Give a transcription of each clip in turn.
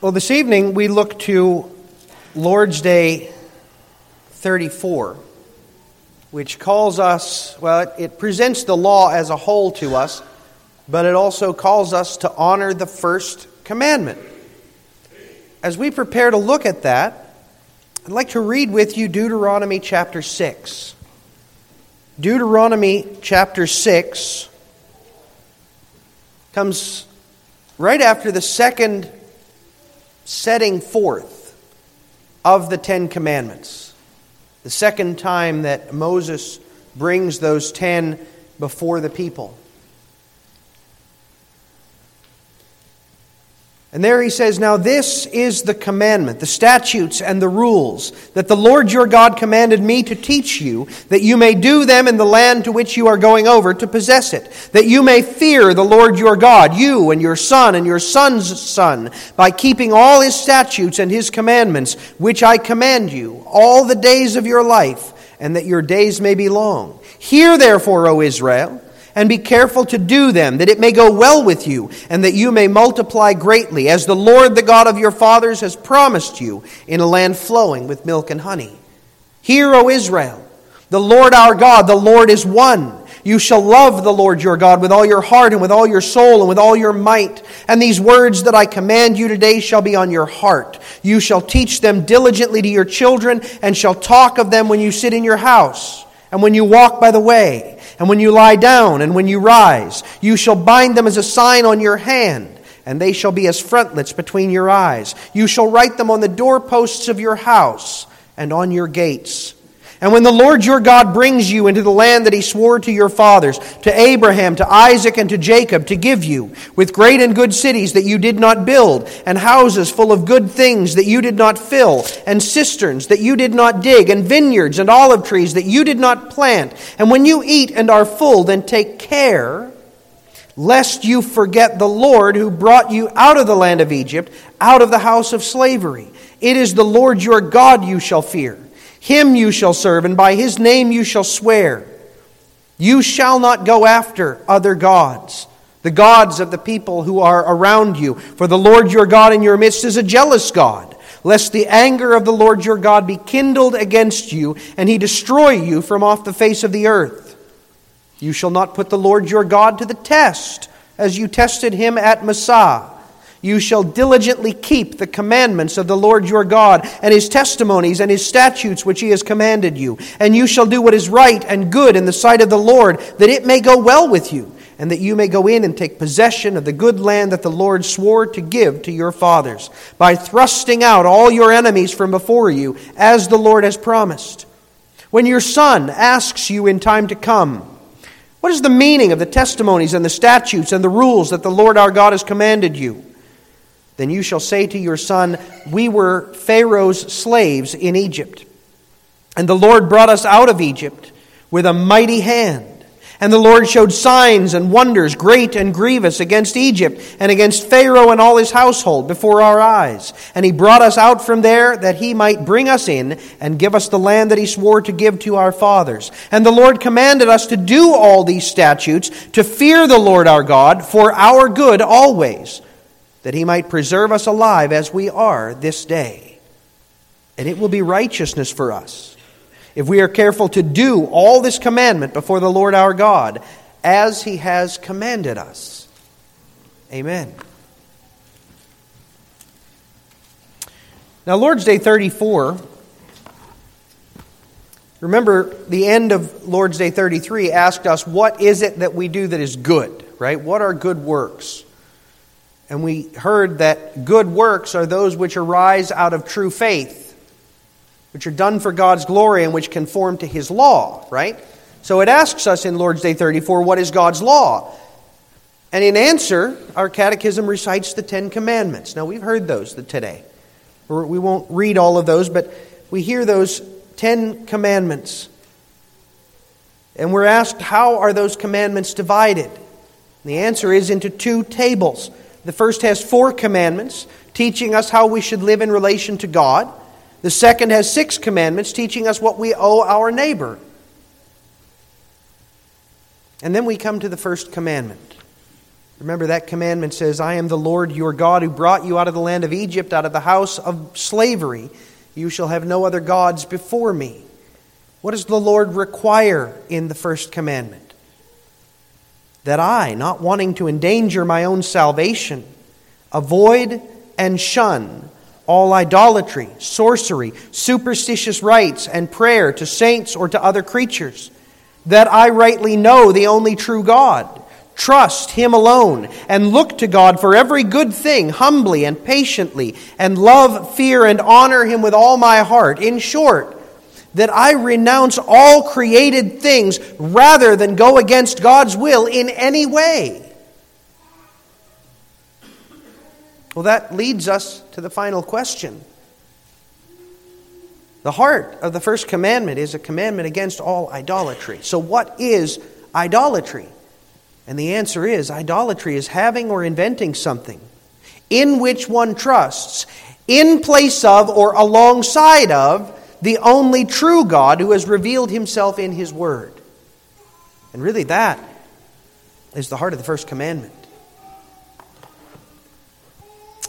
Well, this evening we look to Lord's Day 34, which calls us, it presents the law as a whole to us, but it also calls us to honor the first commandment. As we prepare to look at that, I'd like to read with you Deuteronomy chapter 6. Deuteronomy chapter 6 comes right after the second setting forth of the Ten Commandments. The second time that Moses brings those 10 before the people. And there he says, "Now this is the commandment, the statutes and the rules, that the Lord your God commanded me to teach you, that you may do them in the land to which you are going over to possess it, that you may fear the Lord your God, you and your son's son, by keeping all his statutes and his commandments, which I command you, all the days of your life, and that your days may be long. Hear therefore, O Israel, and be careful to do them, that it may go well with you, and that you may multiply greatly, as the Lord, the God of your fathers, has promised you, in a land flowing with milk and honey. Hear, O Israel, the Lord our God, the Lord is one. You shall love the Lord your God with all your heart, and with all your soul, and with all your might. And these words that I command you today shall be on your heart. You shall teach them diligently to your children, and shall talk of them when you sit in your house, and when you walk by the way, and when you lie down, and when you rise. You shall bind them as a sign on your hand, and they shall be as frontlets between your eyes. You shall write them on the doorposts of your house and on your gates. And when the Lord your God brings you into the land that he swore to your fathers, to Abraham, to Isaac, and to Jacob, to give you, with great and good cities that you did not build, and houses full of good things that you did not fill, and cisterns that you did not dig, and vineyards and olive trees that you did not plant. And when you eat and are full, then take care, lest you forget the Lord who brought you out of the land of Egypt, out of the house of slavery. It is the Lord your God you shall fear. Him you shall serve, and by his name you shall swear. You shall not go after other gods, the gods of the people who are around you. For the Lord your God in your midst is a jealous God, lest the anger of the Lord your God be kindled against you, and he destroy you from off the face of the earth. You shall not put the Lord your God to the test, as you tested him at Massah. You shall diligently keep the commandments of the Lord your God, and his testimonies and his statutes which he has commanded you. And you shall do what is right and good in the sight of the Lord, that it may go well with you, and that you may go in and take possession of the good land that the Lord swore to give to your fathers, by thrusting out all your enemies from before you, as the Lord has promised. When your son asks you in time to come, "What is the meaning of the testimonies and the statutes and the rules that the Lord our God has commanded you?" then you shall say to your son, "We were Pharaoh's slaves in Egypt. And the Lord brought us out of Egypt with a mighty hand. And the Lord showed signs and wonders great and grievous against Egypt and against Pharaoh and all his household before our eyes. And he brought us out from there that he might bring us in and give us the land that he swore to give to our fathers. And the Lord commanded us to do all these statutes, to fear the Lord our God for our good always, that he might preserve us alive as we are this day. And it will be righteousness for us, if we are careful to do all this commandment before the Lord our God, as he has commanded us." Amen. Now, Lord's Day 34, remember the end of Lord's Day 33 asked us, what is it that we do that is good, right? What are good works? And we heard that good works are those which arise out of true faith, which are done for God's glory and which conform to his law, right? So it asks us in Lord's Day 34, what is God's law? And in answer, our catechism recites the Ten Commandments. Now, we've heard those today. We won't read all of those, but we hear those Ten Commandments. And we're asked, how are those commandments divided? And the answer is into two tables. The first has 4 commandments, teaching us how we should live in relation to God. The second has 6 commandments, teaching us what we owe our neighbor. And then we come to the first commandment. Remember, that commandment says, I am the Lord your God who brought you out of the land of Egypt, out of the house of slavery. You shall have no other gods before me. What does the Lord require in the first commandment? That I, not wanting to endanger my own salvation, avoid and shun all idolatry, sorcery, superstitious rites, and prayer to saints or to other creatures. That I rightly know the only true God, trust Him alone, and look to God for every good thing humbly and patiently, and love, fear, and honor Him with all my heart. In short, that I renounce all created things rather than go against God's will in any way. Well, that leads us to the final question. The heart of the first commandment is a commandment against all idolatry. So what is idolatry? And the answer is, idolatry is having or inventing something in which one trusts, in place of or alongside of the only true God who has revealed Himself in His Word. And really, that is the heart of the first commandment.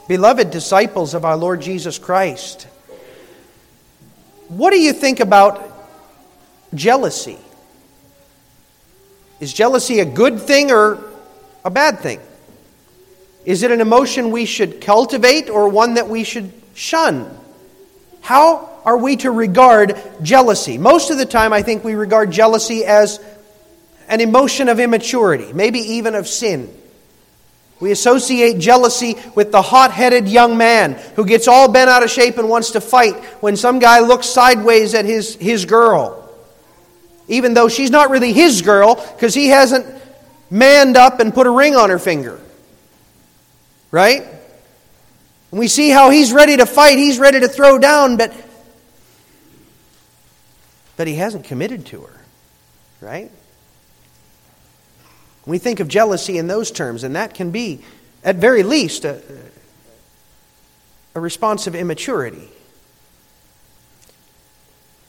Beloved disciples of our Lord Jesus Christ, what do you think about jealousy? Is jealousy a good thing or a bad thing? Is it an emotion we should cultivate or one that we should shun? How are we to regard jealousy? Most of the time, I think we regard jealousy as an emotion of immaturity, maybe even of sin. We associate jealousy with the hot-headed young man who gets all bent out of shape and wants to fight when some guy looks sideways at his girl, even though she's not really his girl because he hasn't manned up and put a ring on her finger. Right? And we see how he's ready to fight, he's ready to throw down, but he hasn't committed to her. Right? We think of jealousy in those terms, and that can be, at very least, a response of immaturity.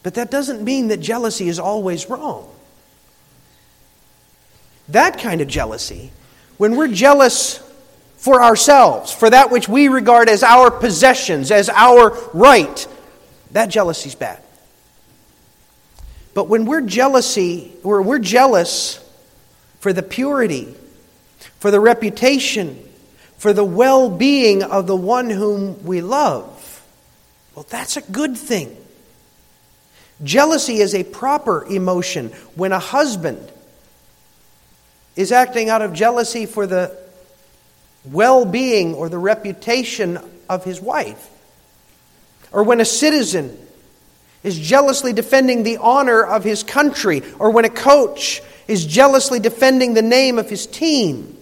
But that doesn't mean that jealousy is always wrong. That kind of jealousy, when we're jealous for ourselves, for that which we regard as our possessions, as our right, that jealousy's bad. But when we're jealous for the purity, for the reputation, for the well-being of the one whom we love, well, that's a good thing. Jealousy is a proper emotion. When a husband is acting out of jealousy for the well-being or the reputation of his wife, or when a citizen is jealously defending the honor of his country, or when a coach is jealously defending the name of his team.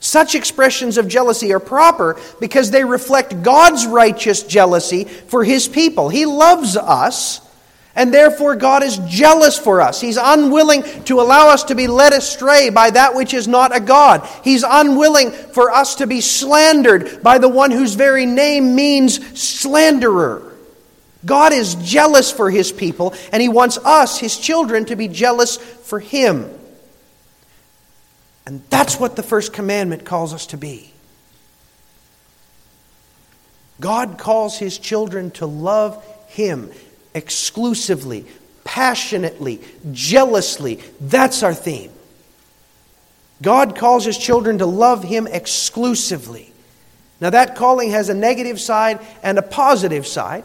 Such expressions of jealousy are proper because they reflect God's righteous jealousy for His people. He loves us, and therefore God is jealous for us. He's unwilling to allow us to be led astray by that which is not a God. He's unwilling for us to be slandered by the one whose very name means slanderer. God is jealous for His people, and He wants us, His children, to be jealous for Him. And that's what the first commandment calls us to be. God calls His children to love Him exclusively, passionately, jealously. That's our theme. God calls His children to love Him exclusively. Now, that calling has a negative side and a positive side.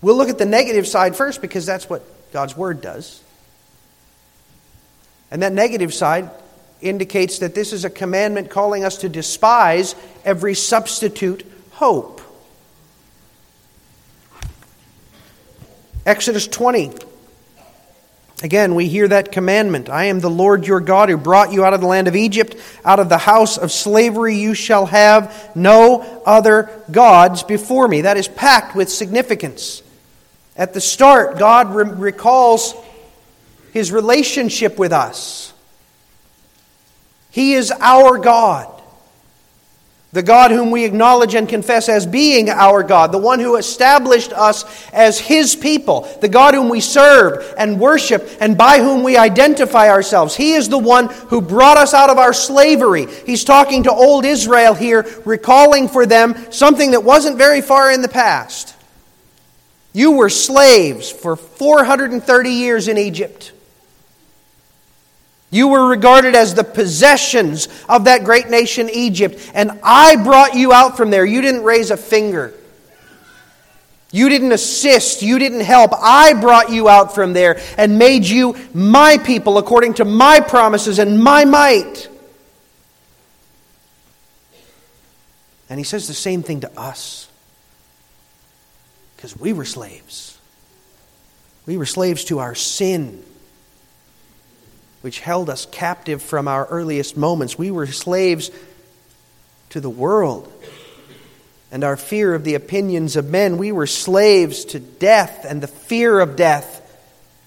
We'll look at the negative side first because that's what God's Word does. And that negative side indicates that this is a commandment calling us to despise every substitute hope. Exodus 20. Again, we hear that commandment. I am the Lord your God who brought you out of the land of Egypt, out of the house of slavery. You shall have no other gods before me. That is packed with significance. At the start, God recalls His relationship with us. He is our God. The God whom we acknowledge and confess as being our God, the one who established us as His people, the God whom we serve and worship and by whom we identify ourselves. He is the one who brought us out of our slavery. He's talking to old Israel here, recalling for them something that wasn't very far in the past. You were slaves for 430 years in Egypt. You were regarded as the possessions of that great nation, Egypt. And I brought you out from there. You didn't raise a finger. You didn't assist. You didn't help. I brought you out from there and made you my people according to my promises and my might. And he says the same thing to us. Because we were slaves. We were slaves to our sin, which held us captive from our earliest moments. We were slaves to the world and our fear of the opinions of men. We were slaves to death and the fear of death,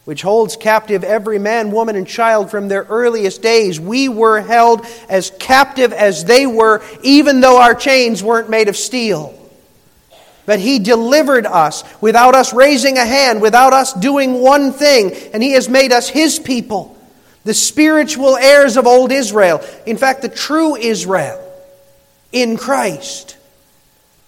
which holds captive every man, woman, and child from their earliest days. We were held as captive as they were, even though our chains weren't made of steel. But He delivered us without us raising a hand, without us doing one thing, and He has made us His people, the spiritual heirs of old Israel. In fact, the true Israel in Christ.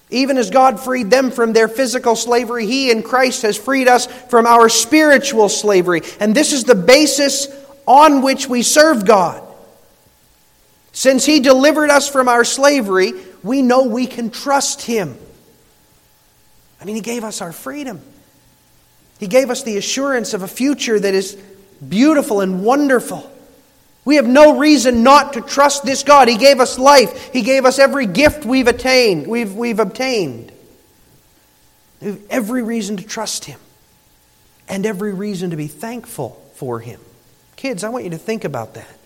Even as God freed them from their physical slavery, He in Christ has freed us from our spiritual slavery. And this is the basis on which we serve God. Since He delivered us from our slavery, we know we can trust Him. I mean, He gave us our freedom. He gave us the assurance of a future that is beautiful and wonderful. We have no reason not to trust this God. He gave us life. He gave us every gift we've obtained. We have every reason to trust Him and every reason to be thankful for Him. Kids, I want you to think about that.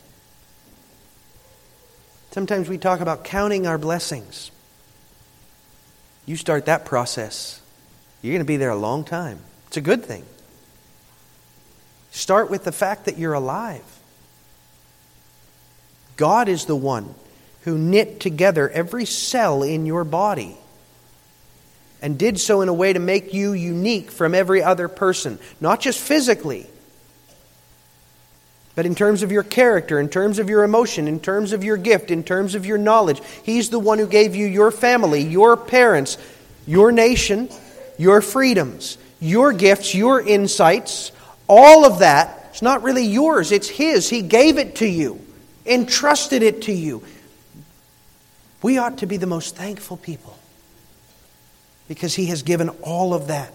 Sometimes we talk about counting our blessings. You start that process, you're going to be there a long time. It's a good thing. Start with the fact that you're alive. God is the one who knit together every cell in your body and did so in a way to make you unique from every other person. Not just physically, but in terms of your character, in terms of your emotion, in terms of your gift, in terms of your knowledge. He's the one who gave you your family, your parents, your nation, your freedoms, your gifts, your insights. All of that, it's not really yours, it's His. He gave it to you, entrusted it to you. We ought to be the most thankful people because He has given all of that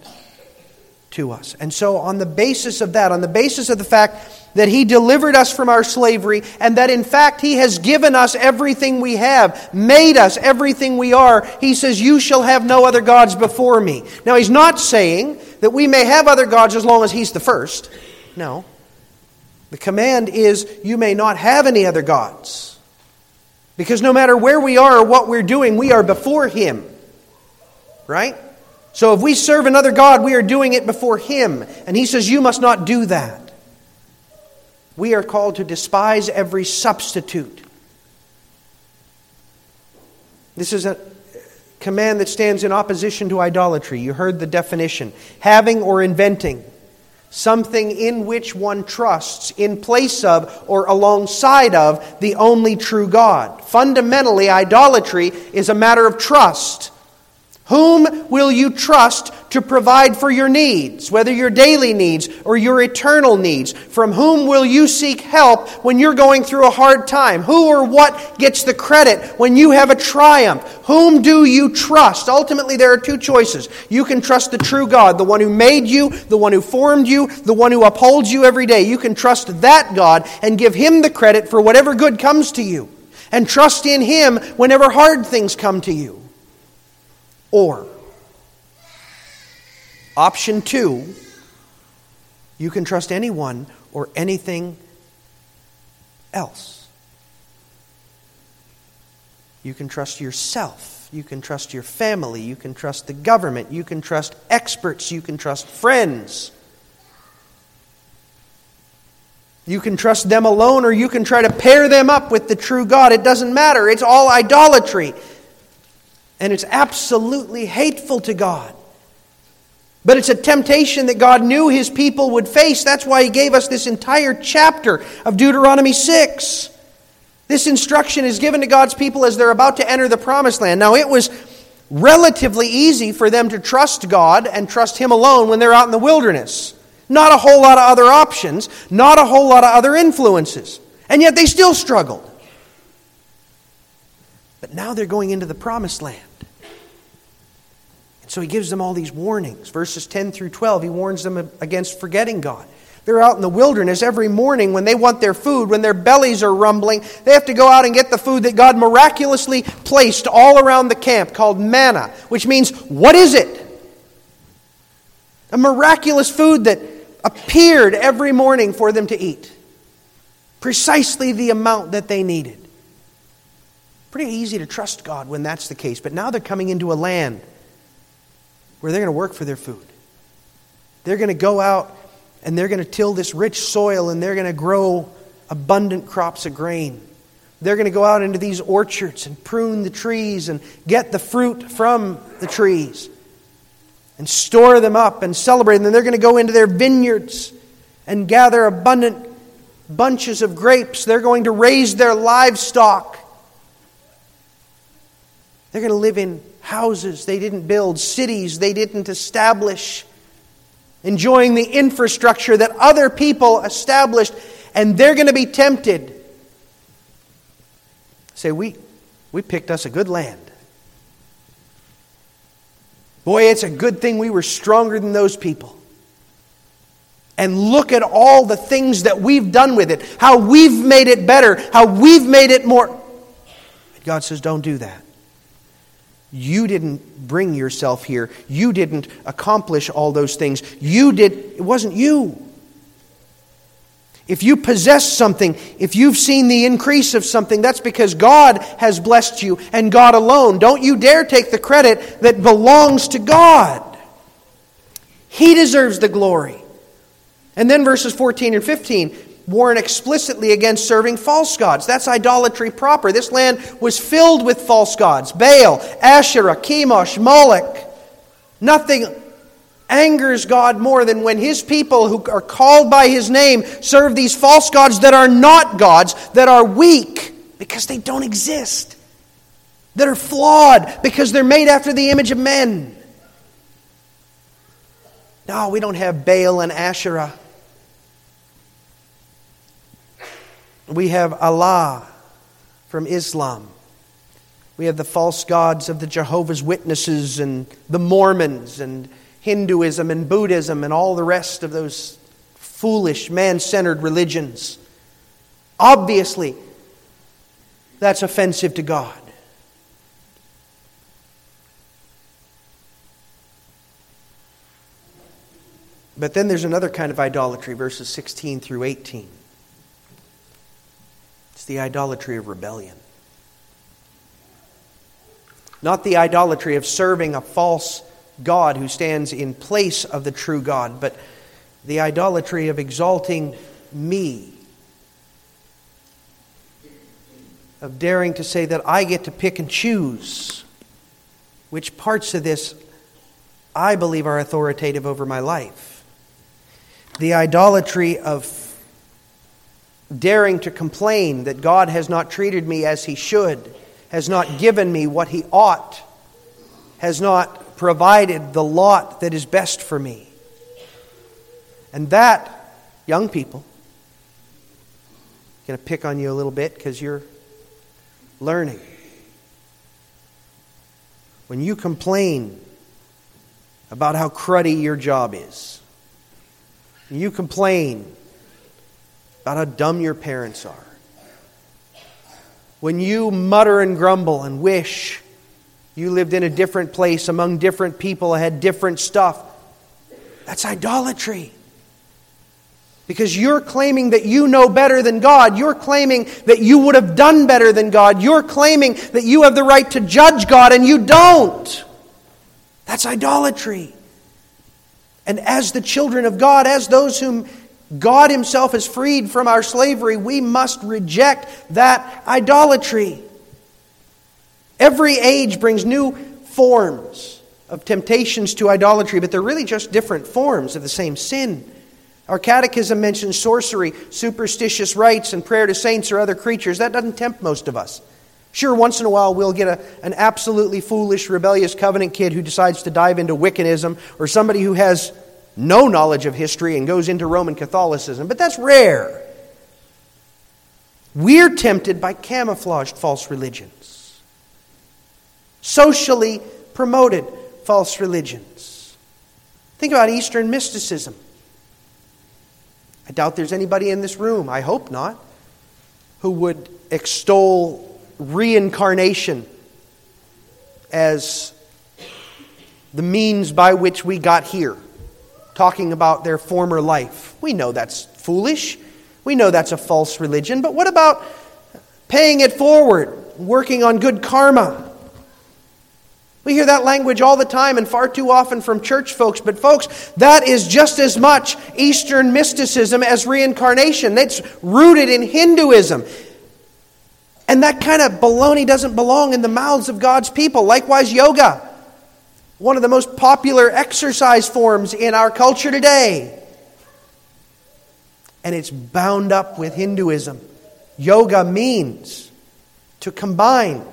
to us. And so on the basis of that, on the basis of the fact that He delivered us from our slavery and that in fact He has given us everything we have, made us everything we are, He says, you shall have no other gods before me. Now He's not saying that we may have other gods as long as He's the first. No. The command is, you may not have any other gods. Because no matter where we are or what we're doing, we are before Him. Right? So if we serve another God, we are doing it before Him. And He says, you must not do that. We are called to despise every substitute. This is a command that stands in opposition to idolatry. You heard the definition. Having or inventing something in which one trusts in place of or alongside of the only true God. Fundamentally, idolatry is a matter of trust. Whom will you trust to provide for your needs, whether your daily needs or your eternal needs? From whom will you seek help when you're going through a hard time? Who or what gets the credit when you have a triumph? Whom do you trust? Ultimately, there are two choices. You can trust the true God, the one who made you, the one who formed you, the one who upholds you every day. You can trust that God and give Him the credit for whatever good comes to you. And trust in Him whenever hard things come to you. Or, option two, you can trust anyone or anything else. You can trust yourself. You can trust your family. You can trust the government. You can trust experts. You can trust friends. You can trust them alone, or you can try to pair them up with the true God. It doesn't matter. It's all idolatry. And it's absolutely hateful to God. But it's a temptation that God knew His people would face. That's why He gave us this entire chapter of Deuteronomy 6. This instruction is given to God's people as they're about to enter the Promised Land. Now, it was relatively easy for them to trust God and trust Him alone when they're out in the wilderness. Not a whole lot of other options, not a whole lot of other influences. And yet they still struggled. But now they're going into the Promised Land. And so He gives them all these warnings. Verses 10 through 12, He warns them against forgetting God. They're out in the wilderness every morning when they want their food, when their bellies are rumbling. They have to go out and get the food that God miraculously placed all around the camp called manna, which means, what is it? A miraculous food that appeared every morning for them to eat. Precisely the amount that they needed. Pretty easy to trust God when that's the case. But now they're coming into a land where they're going to work for their food. They're going to go out and they're going to till this rich soil and they're going to grow abundant crops of grain. They're going to go out into these orchards and prune the trees and get the fruit from the trees and store them up and celebrate. And then they're going to go into their vineyards and gather abundant bunches of grapes. They're going to raise their livestock. They're going to live in houses they didn't build, cities they didn't establish, enjoying the infrastructure that other people established, and they're going to be tempted. Say, we picked us a good land. Boy, it's a good thing we were stronger than those people. And look at all the things that we've done with it, how we've made it better, how we've made it more. But God says, don't do that. You didn't bring yourself here. You didn't accomplish all those things. It wasn't you. If you possess something, if you've seen the increase of something, that's because God has blessed you and God alone. Don't you dare take the credit that belongs to God. He deserves the glory. And then verses 14 and 15 warn explicitly against serving false gods. That's idolatry proper. This land was filled with false gods. Baal, Asherah, Chemosh, Moloch. Nothing angers God more than when His people who are called by His name serve these false gods that are not gods, that are weak because they don't exist, that are flawed because they're made after the image of men. No, we don't have Baal and Asherah. We have Allah from Islam. We have the false gods of the Jehovah's Witnesses and the Mormons and Hinduism and Buddhism and all the rest of those foolish, man-centered religions. Obviously, that's offensive to God. But then there's another kind of idolatry, verses 16 through 18. It's the idolatry of rebellion. Not the idolatry of serving a false God who stands in place of the true God, but the idolatry of exalting me, of daring to say that I get to pick and choose which parts of this I believe are authoritative over my life. The idolatry of daring to complain that God has not treated me as He should, has not given me what He ought, has not provided the lot that is best for me. And that, young people, I'm going to pick on you a little bit because you're learning. When you complain about how cruddy your job is, when you complain about how dumb your parents are, when you mutter and grumble and wish you lived in a different place among different people, had different stuff, that's idolatry. Because you're claiming that you know better than God. You're claiming that you would have done better than God. You're claiming that you have the right to judge God and you don't. That's idolatry. And as the children of God, as those whom God Himself has freed from our slavery, we must reject that idolatry. Every age brings new forms of temptations to idolatry, but they're really just different forms of the same sin. Our catechism mentions sorcery, superstitious rites, and prayer to saints or other creatures. That doesn't tempt most of us. Sure, once in a while we'll get an absolutely foolish, rebellious covenant kid who decides to dive into Wiccanism, or somebody who has no knowledge of history and goes into Roman Catholicism, but that's rare. We're tempted by camouflaged false religions, socially promoted false religions. Think about Eastern mysticism. I doubt there's anybody in this room, I hope not, who would extol reincarnation as the means by which we got here, talking about their former life. We know that's foolish. We know that's a false religion. But what about paying it forward, working on good karma? We hear that language all the time and far too often from church folks. But folks, that is just as much Eastern mysticism as reincarnation. That's rooted in Hinduism. And that kind of baloney doesn't belong in the mouths of God's people. Likewise, yoga, one of the most popular exercise forms in our culture today. And it's bound up with Hinduism. Yoga means to combine.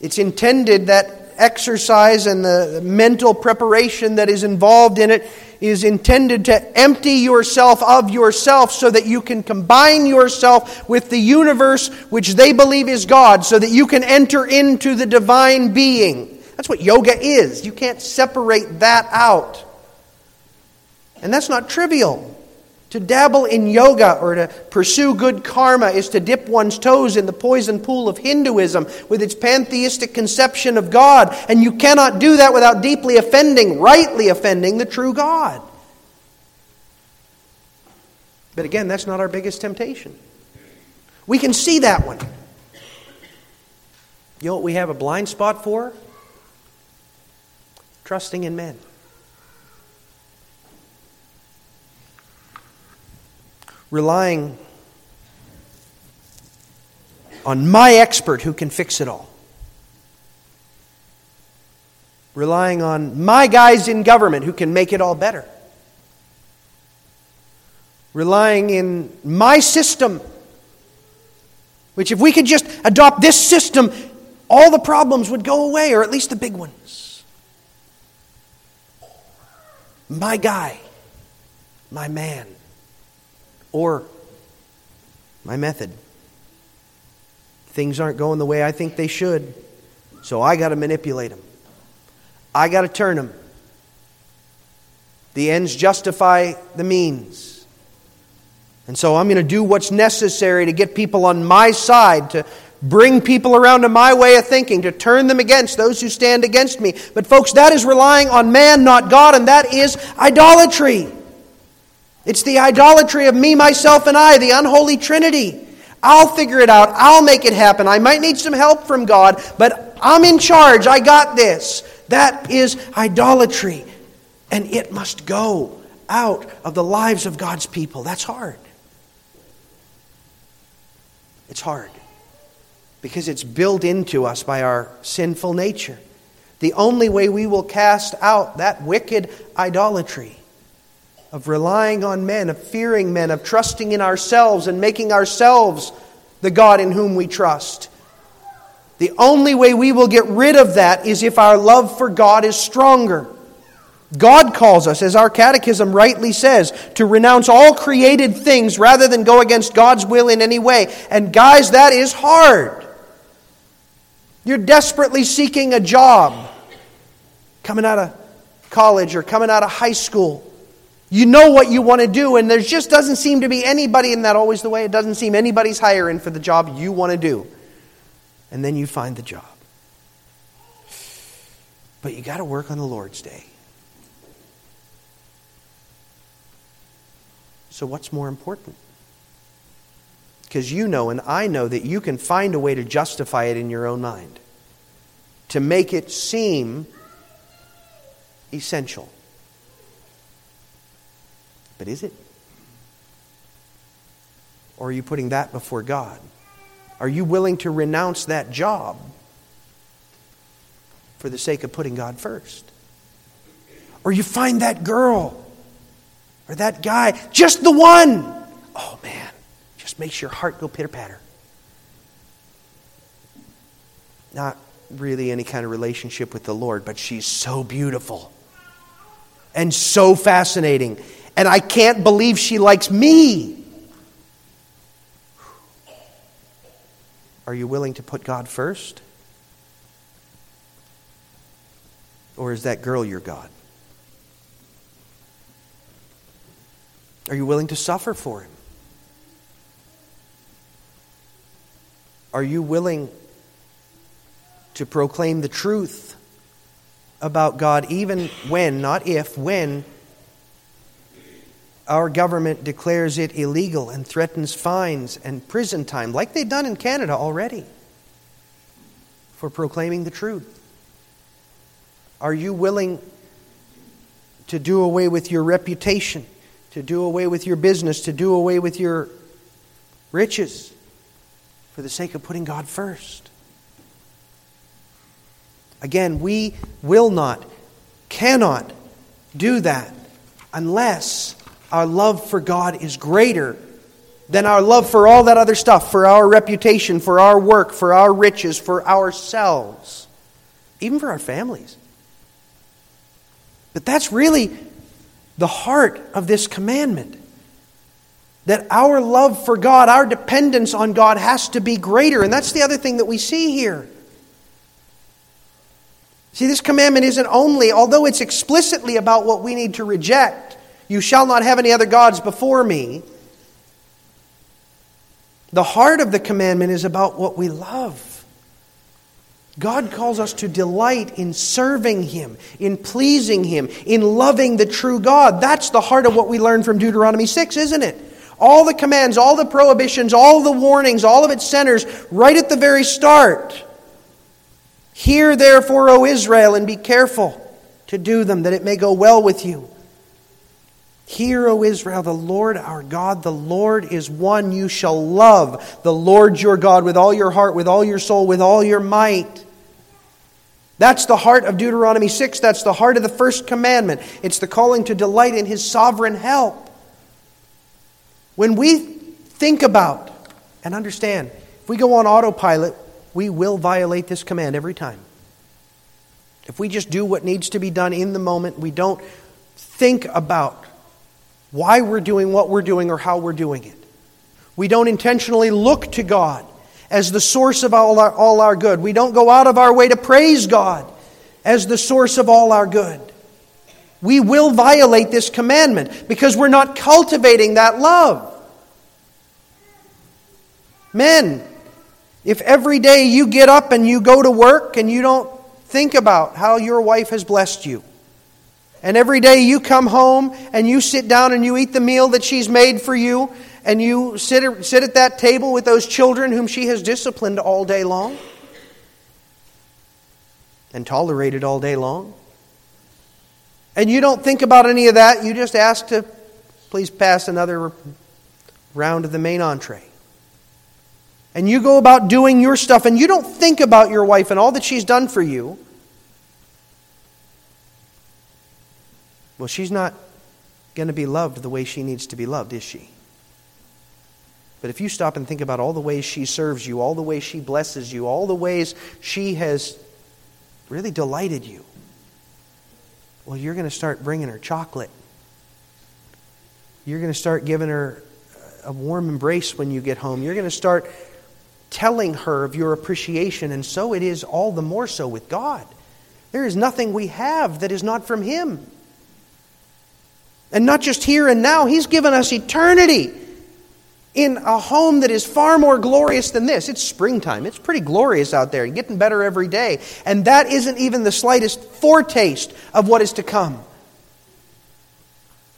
It's intended that exercise and the mental preparation that is involved in it is intended to empty yourself of yourself so that you can combine yourself with the universe, which they believe is God, so that you can enter into the divine being. That's what yoga is. You can't separate that out. And that's not trivial. To dabble in yoga or to pursue good karma is to dip one's toes in the poison pool of Hinduism with its pantheistic conception of God. And you cannot do that without deeply offending, rightly offending, the true God. But again, that's not our biggest temptation. We can see that one. You know what we have a blind spot for? Trusting in men. Relying on my expert who can fix it all. Relying on my guys in government who can make it all better. Relying in my system, which if we could just adopt this system, all the problems would go away, or at least the big ones. My guy, my man. Or my method. Things aren't going the way I think they should, so I got to manipulate them. I got to turn them. The ends justify the means. And so I'm going to do what's necessary to get people on my side, to bring people around to my way of thinking, to turn them against those who stand against me. But folks, that is relying on man, not God, and that is idolatry. It's the idolatry of me, myself, and I, the unholy Trinity. I'll figure it out. I'll make it happen. I might need some help from God, but I'm in charge. I got this. That is idolatry. And it must go out of the lives of God's people. That's hard. It's hard because it's built into us by our sinful nature. The only way we will cast out that wicked idolatry of relying on men, of fearing men, of trusting in ourselves and making ourselves the God in whom we trust. The only way we will get rid of that is if our love for God is stronger. God calls us, as our catechism rightly says, to renounce all created things rather than go against God's will in any way. And guys, that is hard. You're desperately seeking a job, coming out of college or coming out of high school. You know what you want to do, and there just doesn't seem to be anybody, and that's always the way, it doesn't seem anybody's hiring for the job you want to do. And then you find the job. But you got to work on the Lord's Day. So what's more important? Because you know and I know that you can find a way to justify it in your own mind, to make it seem essential. But is it? Or are you putting that before God? Are you willing to renounce that job for the sake of putting God first? Or you find that girl or that guy, just the one. Oh man, just makes your heart go pitter-patter. Not really any kind of relationship with the Lord, but she's so beautiful and so fascinating. And I can't believe she likes me. Are you willing to put God first? Or is that girl your God? Are you willing to suffer for Him? Are you willing to proclaim the truth about God even when, not if, when our government declares it illegal and threatens fines and prison time, like they've done in Canada already, for proclaiming the truth? Are you willing to do away with your reputation, to do away with your business, to do away with your riches for the sake of putting God first? Again, we will not, cannot do that unless our love for God is greater than our love for all that other stuff, for our reputation, for our work, for our riches, for ourselves, even for our families. But that's really the heart of this commandment, that our love for God, our dependence on God has to be greater. And that's the other thing that we see here. See, this commandment isn't only, although it's explicitly about what we need to reject, you shall not have any other gods before me. The heart of the commandment is about what we love. God calls us to delight in serving Him, in pleasing Him, in loving the true God. That's the heart of what we learn from Deuteronomy 6, isn't it? All the commands, all the prohibitions, all the warnings, all of it centers right at the very start. Hear therefore, O Israel, and be careful to do them, that it may go well with you. Hear, O Israel, the Lord our God, the Lord is one. You shall love the Lord your God with all your heart, with all your soul, with all your might. That's the heart of Deuteronomy 6. That's the heart of the first commandment. It's the calling to delight in His sovereign help. When we think about and understand, if we go on autopilot, we will violate this command every time. If we just do what needs to be done in the moment, we don't think about why we're doing what we're doing or how we're doing it. We don't intentionally look to God as the source of all our good. We don't go out of our way to praise God as the source of all our good. We will violate this commandment because we're not cultivating that love. Men, if every day you get up and you go to work and you don't think about how your wife has blessed you, and every day you come home and you sit down and you eat the meal that she's made for you, and you sit at that table with those children whom she has disciplined all day long and tolerated all day long, and you don't think about any of that, you just ask to please pass another round of the main entree. And you go about doing your stuff and you don't think about your wife and all that she's done for you. Well, she's not going to be loved the way she needs to be loved, is she? But if you stop and think about all the ways she serves you, all the ways she blesses you, all the ways she has really delighted you, well, you're going to start bringing her chocolate. You're going to start giving her a warm embrace when you get home. You're going to start telling her of your appreciation, and so it is all the more so with God. There is nothing we have that is not from Him. And not just here and now, He's given us eternity in a home that is far more glorious than this. It's springtime. It's pretty glorious out there and getting better every day. And that isn't even the slightest foretaste of what is to come.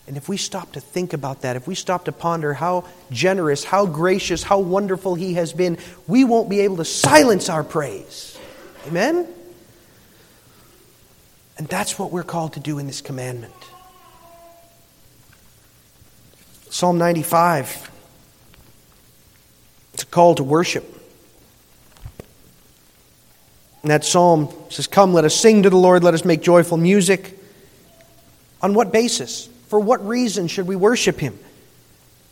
And if we stop to think about that, if we stop to ponder how generous, how gracious, how wonderful He has been, we won't be able to silence our praise. Amen? And that's what we're called to do in this commandment. Psalm 95, it's a call to worship. in that psalm, it says, "Come, let us sing to the Lord, let us make joyful music." On what basis? For what reason should we worship Him?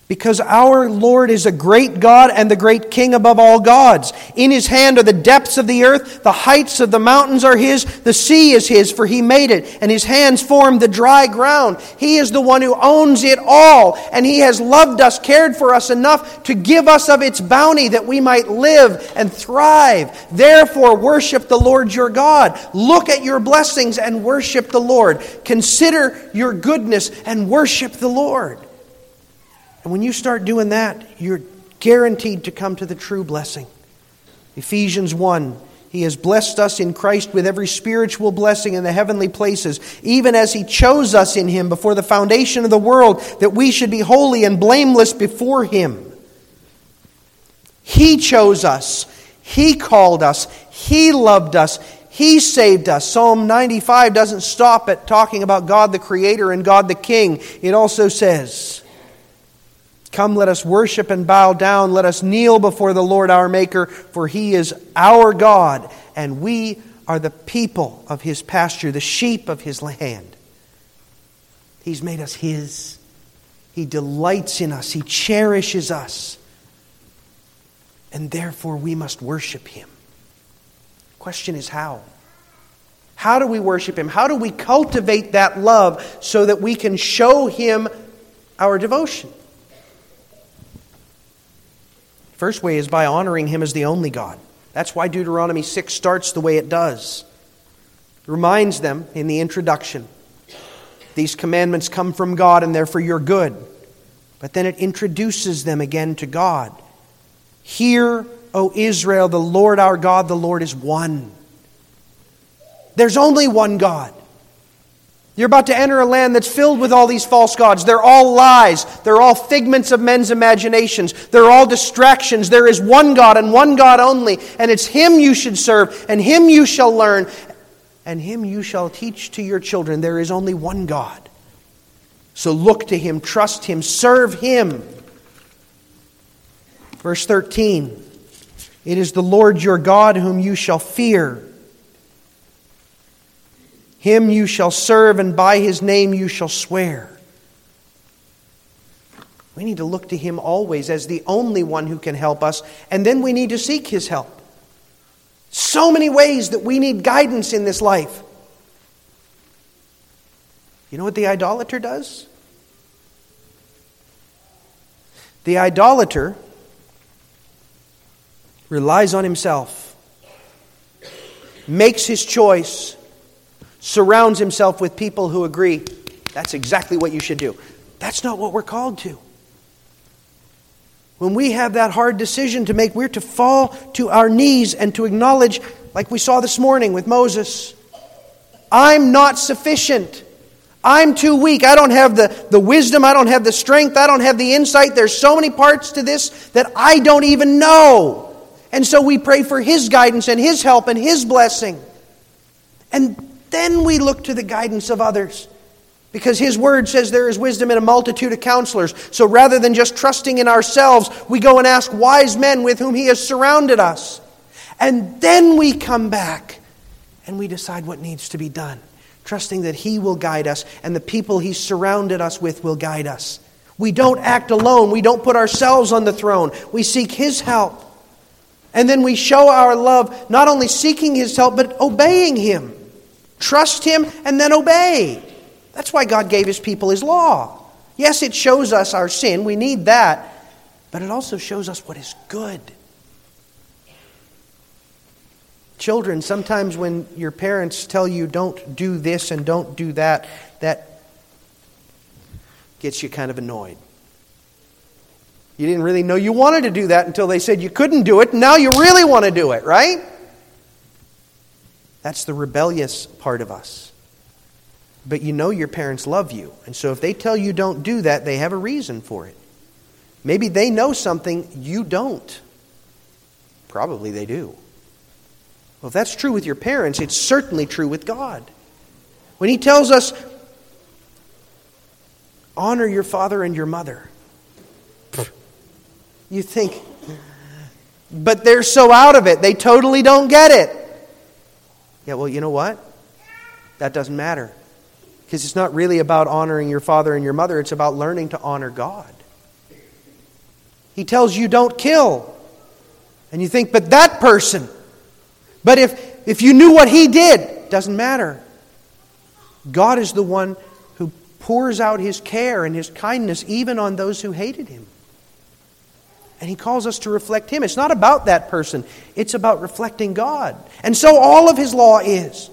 Because our Lord is a great God and the great King above all gods. In His hand are the depths of the earth, the heights of the mountains are His, the sea is His, for He made it, and His hands formed the dry ground. He is the one who owns it all, and He has loved us, cared for us enough to give us of its bounty that we might live and thrive. Therefore, worship the Lord your God. Look at your blessings and worship the Lord. Consider your goodness and worship the Lord. And when you start doing that, you're guaranteed to come to the true blessing. Ephesians 1, He has blessed us in Christ with every spiritual blessing in the heavenly places, even as He chose us in Him before the foundation of the world, that we should be holy and blameless before Him. He chose us. He called us. He loved us. He saved us. Psalm 95 doesn't stop at talking about God the Creator and God the King. It also says, "Come, let us worship and bow down. Let us kneel before the Lord our Maker, for He is our God, and we are the people of His pasture, the sheep of His land." He's made us His. He delights in us. He cherishes us. And therefore, we must worship Him. The question is how? How do we worship Him? How do we cultivate that love so that we can show Him our devotion? First way is by honoring Him as the only God. That's why Deuteronomy 6 starts the way it does. It reminds them in the introduction, these commandments come from God and they're for your good. But then it introduces them again to God. "Hear, O Israel, the Lord our God, the Lord is one." There's only one God. You're about to enter a land that's filled with all these false gods. They're all lies. They're all figments of men's imaginations. They're all distractions. There is one God and one God only. And it's Him you should serve, and Him you shall learn, and Him you shall teach to your children. There is only one God. So look to Him, trust Him, serve Him. Verse 13, "It is the Lord your God whom you shall fear. Him you shall serve, and by His name you shall swear." We need to look to Him always as the only one who can help us, and then we need to seek His help. So many ways that we need guidance in this life. You know what the idolater does? The idolater relies on himself, makes his choice, surrounds himself with people who agree, that's exactly what you should do. That's not what we're called to. When we have that hard decision to make, we're to fall to our knees and to acknowledge, like we saw this morning with Moses, I'm not sufficient. I'm too weak. I don't have the wisdom. I don't have the strength. I don't have the insight. There's so many parts to this that I don't even know. And so we pray for His guidance and His help and His blessing. And then we look to the guidance of others, because His Word says there is wisdom in a multitude of counselors. So rather than just trusting in ourselves, we go and ask wise men with whom He has surrounded us. And then we come back and we decide what needs to be done, trusting that He will guide us and the people He surrounded us with will guide us. We don't act alone. We don't put ourselves on the throne. We seek His help. And then we show our love, not only seeking His help, but obeying Him. Trust Him and then obey. That's why God gave His people His law. Yes, it shows us our sin. We need that. But it also shows us what is good. Children, sometimes when your parents tell you don't do this and don't do that, that gets you kind of annoyed. You didn't really know you wanted to do that until they said you couldn't do it, and now you really want to do it, right? That's the rebellious part of us. But you know your parents love you. And so if they tell you don't do that, they have a reason for it. Maybe they know something you don't. Probably they do. Well, if that's true with your parents, it's certainly true with God. When He tells us, honor your father and your mother, you think, but they're so out of it, they totally don't get it. Yeah, well, you know what? That doesn't matter. Because it's not really about honoring your father and your mother. It's about learning to honor God. He tells you don't kill. And you think, but that person. But if you knew what he did, doesn't matter. God is the one who pours out His care and His kindness even on those who hated Him. And He calls us to reflect Him. It's not about that person. It's about reflecting God. And so all of His law is.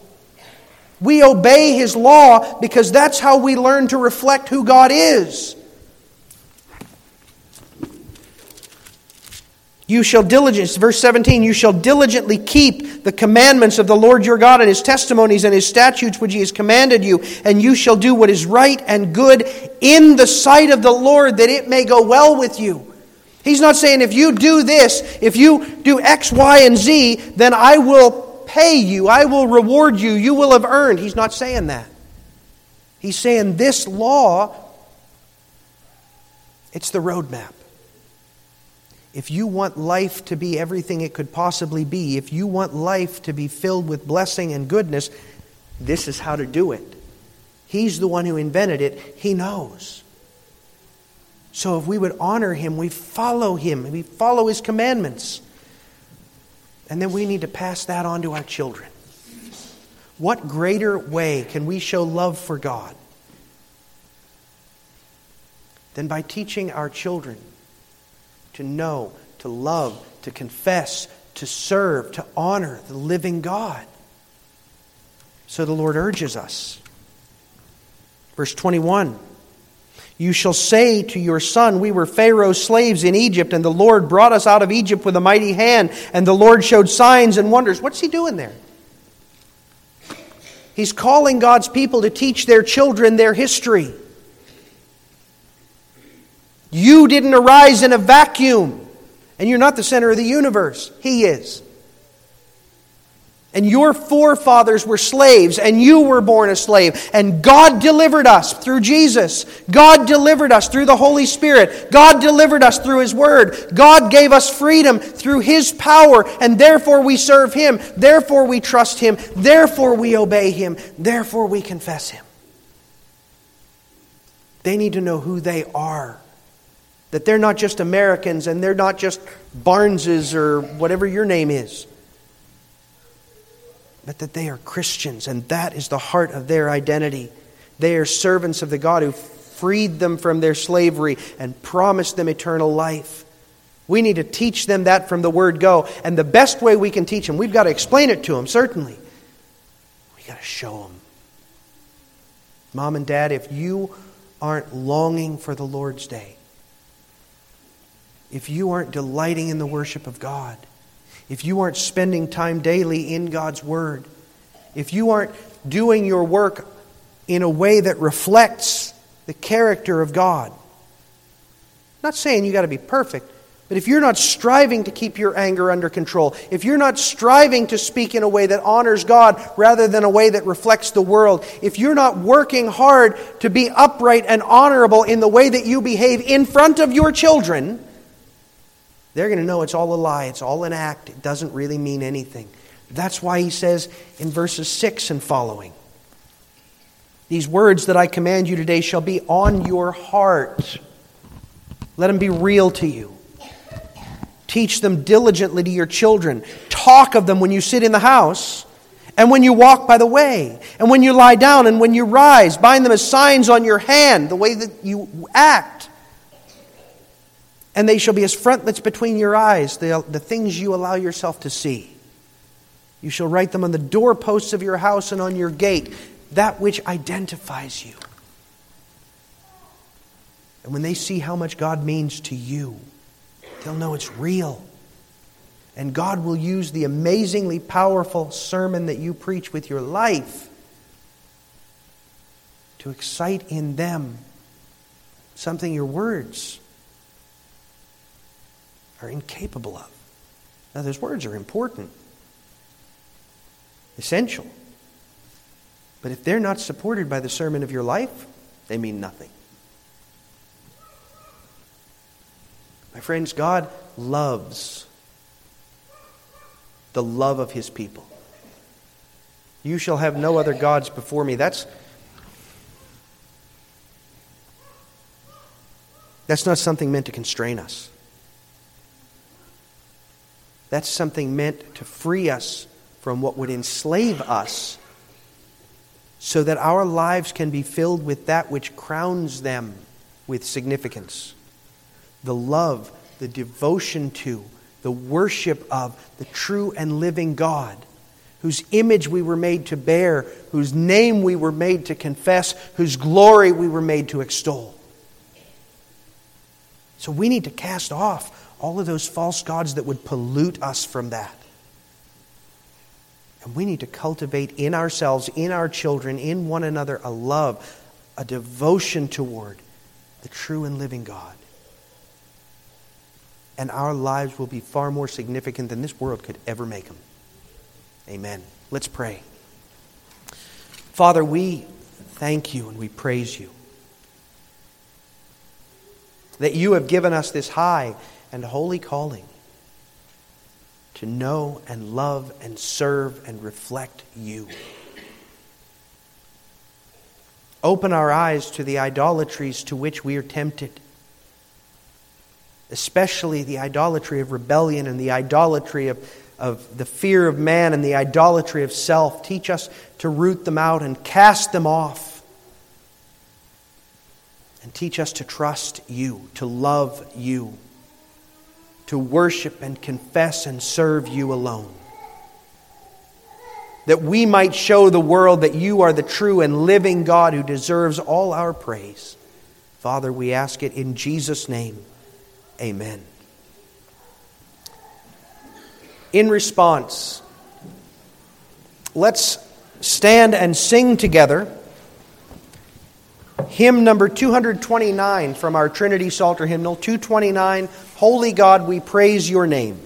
We obey His law because that's how we learn to reflect who God is. You shall diligently, verse 17, you shall diligently keep the commandments of the Lord your God and His testimonies and His statutes which He has commanded you, and you shall do what is right and good in the sight of the Lord, that it may go well with you. He's not saying if you do this, if you do X, Y, and Z, then I will pay you, I will reward you, you will have earned. He's not saying that. He's saying this law, it's the roadmap. If you want life to be everything it could possibly be, if you want life to be filled with blessing and goodness, this is how to do it. He's the one who invented it. He knows. So if we would honor Him, we follow Him, we follow His commandments. And then we need to pass that on to our children. What greater way can we show love for God than by teaching our children to know, to love, to confess, to serve, to honor the living God? So the Lord urges us. Verse 21, you shall say to your son, we were Pharaoh's slaves in Egypt, and the Lord brought us out of Egypt with a mighty hand, and the Lord showed signs and wonders. What's he doing there? He's calling God's people to teach their children their history. You didn't arise in a vacuum. And you're not the center of the universe. He is. And your forefathers were slaves. And you were born a slave. And God delivered us through Jesus. God delivered us through the Holy Spirit. God delivered us through His Word. God gave us freedom through His power. And therefore we serve Him. Therefore we trust Him. Therefore we obey Him. Therefore we confess Him. They need to know who they are. That they're not just Americans and they're not just Barneses or whatever your name is. But that they are Christians, and that is the heart of their identity. They are servants of the God who freed them from their slavery and promised them eternal life. We need to teach them that from the word go. And the best way we can teach them, we've got to explain it to them, certainly. We've got to show them. Mom and Dad, if you aren't longing for the Lord's Day, if you aren't delighting in the worship of God, if you aren't spending time daily in God's Word, if you aren't doing your work in a way that reflects the character of God, I'm not saying you got to be perfect, but if you're not striving to keep your anger under control, if you're not striving to speak in a way that honors God rather than a way that reflects the world, if you're not working hard to be upright and honorable in the way that you behave in front of your children, they're going to know it's all a lie. It's all an act. It doesn't really mean anything. That's why he says in verses 6 and following, these words that I command you today shall be on your heart. Let them be real to you. Teach them diligently to your children. Talk of them when you sit in the house and when you walk by the way and when you lie down and when you rise. Bind them as signs on your hand, the way that you act. And they shall be as frontlets between your eyes, the things you allow yourself to see. You shall write them on the doorposts of your house and on your gate, that which identifies you. And when they see how much God means to you, they'll know it's real. And God will use the amazingly powerful sermon that you preach with your life to excite in them something your words are incapable of. Now, those words are important, essential. But if they're not supported by the sermon of your life, they mean nothing. My friends, God loves the love of His people. You shall have no other gods before me. That's not something meant to constrain us. That's something meant to free us from what would enslave us so that our lives can be filled with that which crowns them with significance. The love, the devotion to, the worship of the true and living God, whose image we were made to bear, whose name we were made to confess, whose glory we were made to extol. So we need to cast off all of those false gods that would pollute us from that. And we need to cultivate in ourselves, in our children, in one another, a love, a devotion toward the true and living God. And our lives will be far more significant than this world could ever make them. Amen. Let's pray. Father, we thank you and we praise you that you have given us this high and holy calling to know and love and serve and reflect you. Open our eyes to the idolatries to which we are tempted, especially the idolatry of rebellion and the idolatry of the fear of man and the idolatry of self. Teach us to root them out and cast them off. And teach us to trust you, to love you, to worship and confess and serve you alone. That we might show the world that you are the true and living God who deserves all our praise. Father, we ask it in Jesus' name. Amen. In response, let's stand and sing together hymn number 229 from our Trinity Psalter hymnal, 229, Holy God, we praise your name.